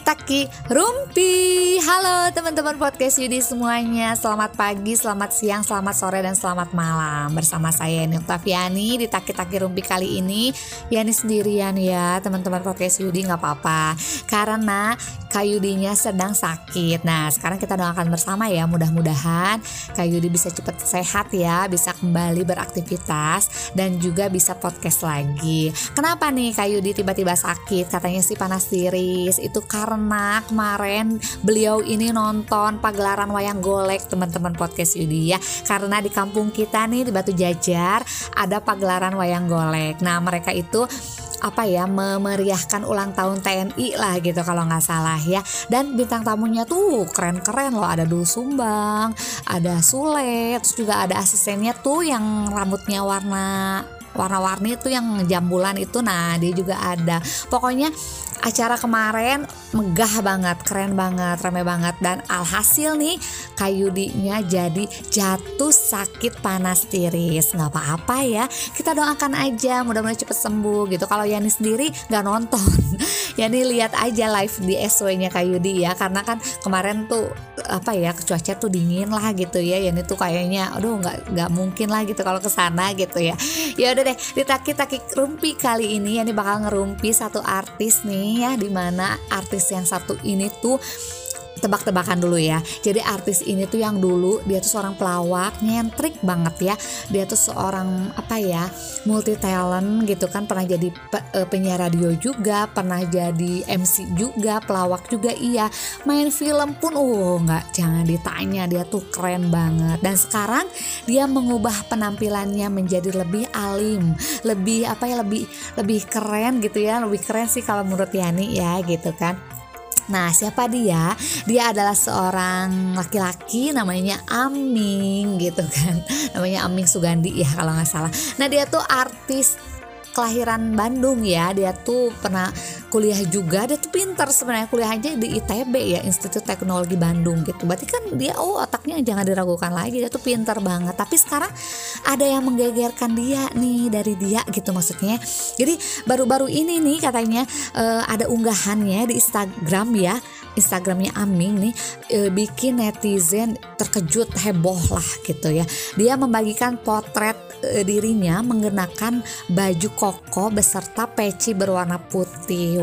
Taki-taki Rumpi. Halo teman-teman Podcast Yudi semuanya. Selamat pagi, selamat siang, selamat sore, dan selamat malam. Bersama saya Yani Oktaviani di Taki-taki Rumpi kali ini. Yani sendirian ya teman-teman Podcast Yudi, gak apa-apa, karena Kak Yudinya sedang sakit. Nah sekarang kita doakan bersama ya, mudah-mudahan Kak Yudi bisa cepat sehat ya, bisa kembali beraktivitas dan juga bisa podcast lagi. Kenapa nih Kak Yudi tiba-tiba sakit? Katanya sih panas tiris. Itu karena kemarin beliau ini nonton pagelaran wayang golek teman-teman Podcast Yudi ya. Karena di kampung kita nih di Batu Jajar ada pagelaran wayang golek. Nah mereka itu memeriahkan ulang tahun TNI lah gitu kalau nggak salah ya. Dan bintang tamunya tuh keren-keren loh, ada Dul Sumbang, ada Sule, terus juga ada asistennya tuh yang rambutnya warna-warni itu, yang jambulan itu, nah dia juga ada. Pokoknya acara kemarin megah banget, keren banget, rame banget, dan alhasil nih Kak Yudinya jadi jatuh sakit panas tiris. Gak apa-apa ya, kita doakan aja mudah-mudahan cepet sembuh gitu. Kalau Yani sendiri gak nonton, Yani lihat aja live di SW-nya Kak Yudi ya, karena kan kemarin tuh cuaca tuh dingin lah gitu ya. Yani tuh kayaknya aduh gak mungkin lah gitu kalau kesana gitu ya. Ya udah deh, di Taki-taki Rumpi kali ini Yani bakal ngerumpi satu artis nih ya, dimana artis yang satu ini tuh tebak-tebakan dulu ya. Jadi artis ini tuh yang dulu dia tuh seorang pelawak, nyentrik banget ya. Dia tuh seorang multi talent gitu kan, pernah jadi penyiar radio juga, pernah jadi MC juga, pelawak juga iya, main film pun jangan ditanya, dia tuh keren banget. Dan sekarang dia mengubah penampilannya menjadi lebih alim, lebih keren gitu ya. Lebih keren sih kalau menurut Yani ya gitu kan. Nah siapa dia? Dia adalah seorang laki-laki namanya Aming gitu kan. Namanya Aming Sugandhi ya kalau gak salah. Nah dia tuh artis kelahiran Bandung ya. Dia tuh pernah kuliah juga, dia tuh pinter sebenarnya, kuliahnya di ITB ya, Institut Teknologi Bandung gitu. Berarti kan dia otaknya jangan diragukan lagi, dia tuh pinter banget. Tapi sekarang ada yang menggegerkan dia nih dari dia gitu maksudnya. Jadi baru-baru ini nih katanya ada unggahannya di Instagram ya, Instagramnya Aming nih bikin netizen terkejut, heboh lah gitu ya. Dia membagikan potret dirinya mengenakan baju koko beserta peci berwarna putih.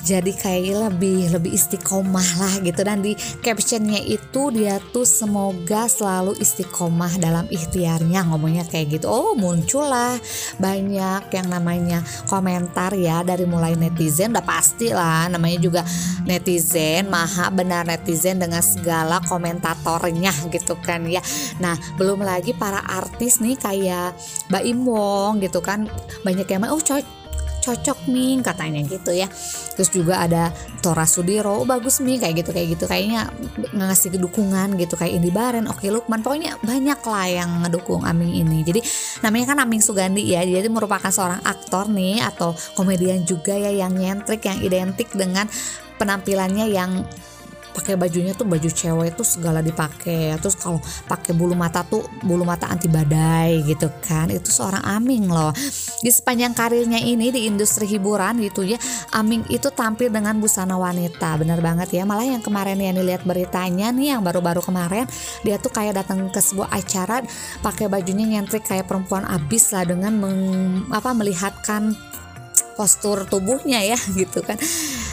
Jadi kayak lebih istiqomah lah gitu. Dan di captionnya itu dia tuh semoga selalu istiqomah dalam ikhtiarnya, ngomongnya kayak gitu. Muncullah banyak yang namanya komentar ya, dari mulai netizen, udah pasti lah namanya juga netizen, maha benar netizen dengan segala komentatornya gitu kan ya. Nah belum lagi para artis nih kayak Mbak Imwong gitu kan, banyak yang cocok Ming katanya gitu ya. Terus juga ada Tora Sudiro, bagus Ming kayak gitu kayaknya ngasih dukungan gitu, kayak Indi Bareng, Oki Lukman, pokoknya banyak lah yang ngedukung Aming ini. Jadi namanya kan Aming Sugandhi ya, jadi merupakan seorang aktor nih atau komedian juga ya, yang nyentrik, yang identik dengan penampilannya, yang pakai bajunya tuh baju cewek tuh segala dipakai. Terus kalau pakai bulu mata tuh bulu mata anti badai gitu kan. Itu seorang Aming loh. Di sepanjang karirnya ini di industri hiburan gitu ya, Aming itu tampil dengan busana wanita, bener banget ya. Malah yang kemarin Yani lihat beritanya nih, yang baru-baru kemarin, dia tuh kayak datang ke sebuah acara pakai bajunya nyentrik kayak perempuan abis lah, dengan melihatkan postur tubuhnya ya gitu kan.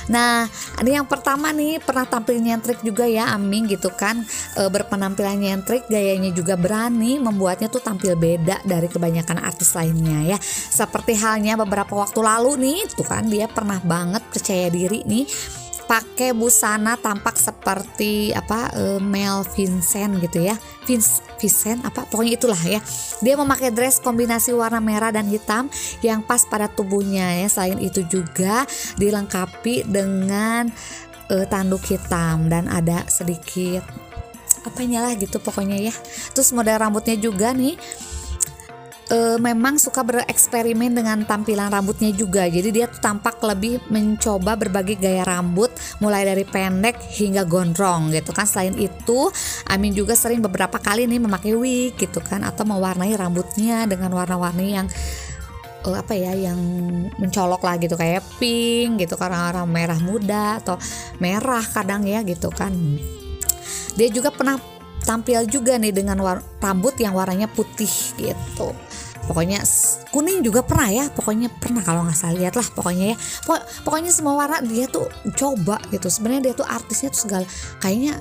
Nah ini yang pertama nih, pernah tampil nyentrik juga ya Aming gitu kan, berpenampilan nyentrik, gayanya juga berani, membuatnya tuh tampil beda dari kebanyakan artis lainnya ya. Seperti halnya beberapa waktu lalu nih tuh kan, dia pernah banget percaya diri nih pakai busana tampak seperti Mel Vincent gitu ya, Vincent pokoknya itulah ya. Dia memakai dress kombinasi warna merah dan hitam yang pas pada tubuhnya ya. Selain itu juga dilengkapi dengan tanduk hitam dan ada sedikit pokoknya ya. Terus model rambutnya juga nih memang suka bereksperimen dengan tampilan rambutnya juga. Jadi dia tuh tampak lebih mencoba berbagai gaya rambut, mulai dari pendek hingga gondrong gitu kan. Selain itu Aming juga sering beberapa kali nih memakai wig gitu kan, atau mewarnai rambutnya dengan warna-warni yang apa ya, yang mencolok lah gitu, kayak pink gitu karena orang merah muda atau merah kadang ya gitu kan. Dia juga pernah tampil juga nih dengan rambut yang warnanya putih gitu. Pokoknya kuning juga pernah ya, pokoknya pernah kalau nggak salah, lihat lah pokoknya ya. Pokoknya semua warna dia tuh coba gitu. Sebenarnya dia tuh artisnya tuh segala, kayaknya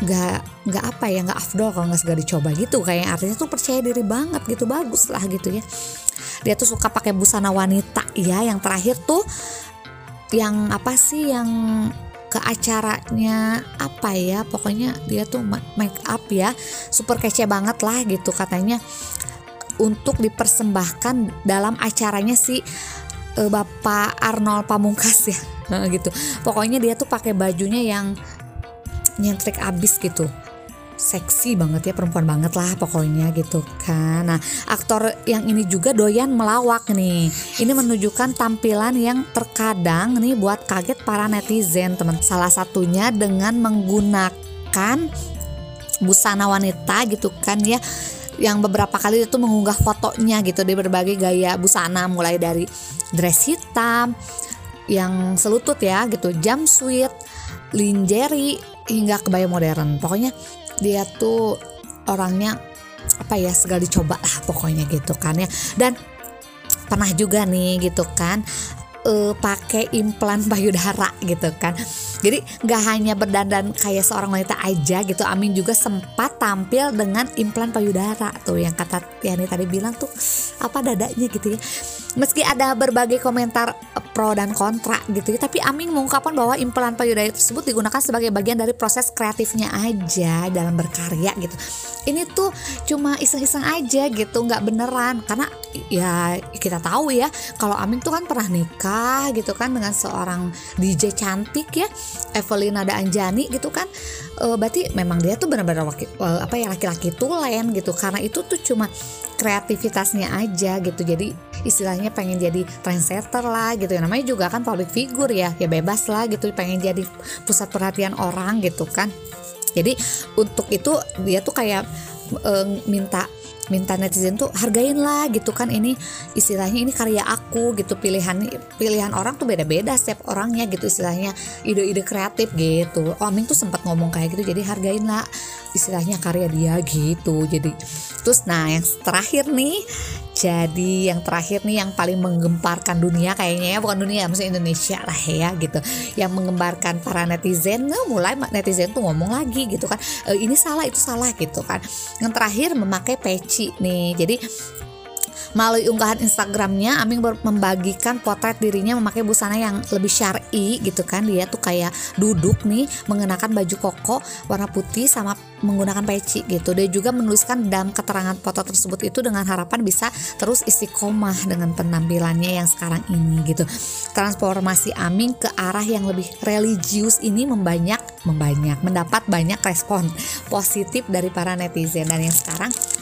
nggak apa ya, nggak afdol kalau nggak segala dicoba gitu. Kayaknya artisnya tuh percaya diri banget gitu, bagus lah gitu ya. Dia tuh suka pakai busana wanita ya. Yang terakhir tuh yang apa sih, yang ke acaranya apa ya, pokoknya dia tuh make up ya, super kece banget lah gitu katanya, untuk dipersembahkan dalam acaranya si Bapak Arnold Pamungkas ya gitu. Pokoknya dia tuh pakai bajunya yang nyentrik abis gitu, seksi banget ya, perempuan banget lah pokoknya gitu kan. Nah, aktor yang ini juga doyan melawak nih. Ini menunjukkan tampilan yang terkadang nih buat kaget para netizen, teman. Salah satunya dengan menggunakan busana wanita gitu kan ya, yang beberapa kali itu mengunggah fotonya gitu di berbagai gaya busana, mulai dari dress hitam yang selutut ya gitu, jumpsuit, lingerie hingga kebaya modern. Pokoknya dia tuh orangnya apa ya, segala dicoba lah pokoknya gitu kan ya. Dan pernah juga nih gitu kan pakai implan payudara gitu kan. Jadi gak hanya berdandan kayak seorang wanita aja gitu, Aming juga sempat tampil dengan implan payudara tuh yang kata Yani tadi bilang tuh apa, dadanya gitu ya. Meski ada berbagai komentar pro dan kontra gitu, tapi Aming mengungkapkan bahwa implan payudara tersebut digunakan sebagai bagian dari proses kreatifnya aja dalam berkarya gitu. Ini tuh cuma iseng-iseng aja gitu, nggak beneran, karena ya kita tahu ya kalau Aming tuh kan pernah nikah gitu kan dengan seorang DJ cantik ya, Evelyn ada Anjani gitu kan. Berarti memang dia tuh benar-benar apa ya, laki-laki tulen gitu, karena itu tuh cuma kreativitasnya aja gitu. Jadi istilahnya pengen jadi trendsetter lah gitu, namanya juga kan public figure ya, ya bebas lah gitu, pengen jadi pusat perhatian orang gitu kan. Jadi untuk itu dia tuh kayak minta netizen tuh hargain lah gitu kan, ini istilahnya ini karya aku gitu. Pilihan orang tuh beda-beda setiap orangnya gitu, istilahnya ide-ide kreatif gitu. Aming tuh sempat ngomong kayak gitu, jadi hargain lah istilahnya karya dia gitu. Jadi terus nah yang terakhir nih yang paling menggemparkan dunia kayaknya ya, bukan dunia maksudnya Indonesia lah ya gitu, yang menggemparkan para netizen. Mulai netizen tuh ngomong lagi gitu kan, ini salah itu salah gitu kan. Yang terakhir memakai peci nih. Jadi melalui unggahan Instagramnya, Aming membagikan potret dirinya memakai busana yang lebih syar'i gitu kan. Dia tuh kayak duduk nih mengenakan baju koko warna putih sama menggunakan peci gitu. Dia juga menuliskan dalam keterangan foto tersebut itu dengan harapan bisa terus istiqomah dengan penampilannya yang sekarang ini gitu. Transformasi Aming ke arah yang lebih religius ini mendapat banyak respon positif dari para netizen. Dan yang sekarang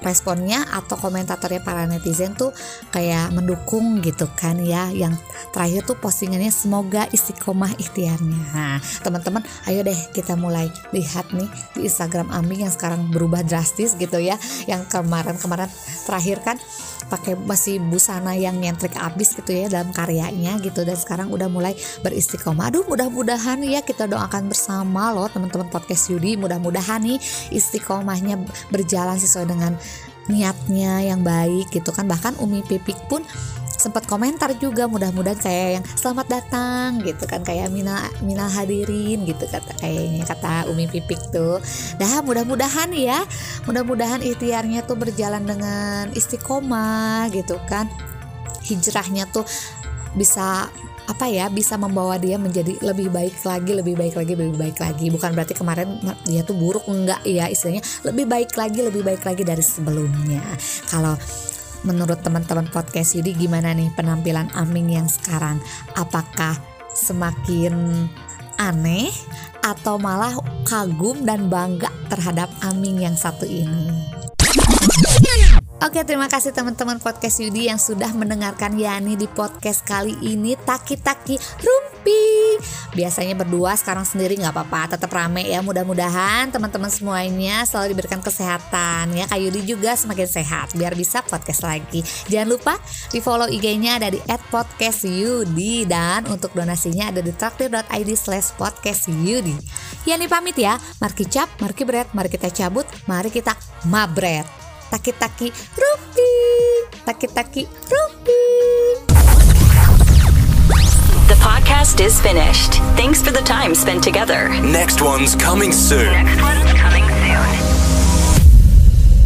responnya atau komentatornya para netizen tuh kayak mendukung gitu kan ya. Yang terakhir tuh postingannya, semoga istiqomah ikhtiarnya. Nah, teman-teman ayo deh kita mulai lihat nih di Instagram Aming yang sekarang berubah drastis gitu ya. Yang kemarin terakhir kan pakai masih busana yang nyentrik abis gitu ya dalam karyanya gitu, dan sekarang udah mulai beristiqomah. Aduh, mudah-mudahan ya, kita doakan bersama loh teman-teman Podcast Yudi, mudah-mudahan nih istiqomahnya berjalan sesuai dengan niatnya yang baik gitu kan. Bahkan Umi Pipik pun sempat komentar juga, mudah-mudahan kayak yang selamat datang gitu kan, kayak minal hadirin gitu kata Umi Pipik tuh. Dah, mudah-mudahan ya, mudah-mudahan ikhtiarnya tuh berjalan dengan istiqomah gitu kan. Hijrahnya tuh bisa apa ya, bisa membawa dia menjadi lebih baik lagi. Bukan berarti kemarin dia tuh buruk, enggak ya, istilahnya lebih baik lagi dari sebelumnya. Kalau menurut teman-teman Podcast Yudi gimana nih penampilan Aming yang sekarang? Apakah semakin aneh atau malah kagum dan bangga terhadap Aming yang satu ini? Oke, terima kasih teman-teman Podcast Yudi yang sudah mendengarkan Yani di podcast kali ini, Taki-taki Rumpi. Biasanya berdua, sekarang sendiri nggak apa-apa, tetap rame ya. Mudah-mudahan teman-teman semuanya selalu diberikan kesehatan ya. Kak Yudi juga semakin sehat biar bisa podcast lagi. Jangan lupa di follow IG-nya ada di @podcastyudi dan untuk donasinya ada di traktir.id/podcastyudi. Yani pamit ya. Mari kicap, mari kibret, mari kita cabut, mari kita mabret. Taki-taki rumpi, taki-taki rumpi. The podcast is finished. Thanks for the time spent together. Next one's coming soon.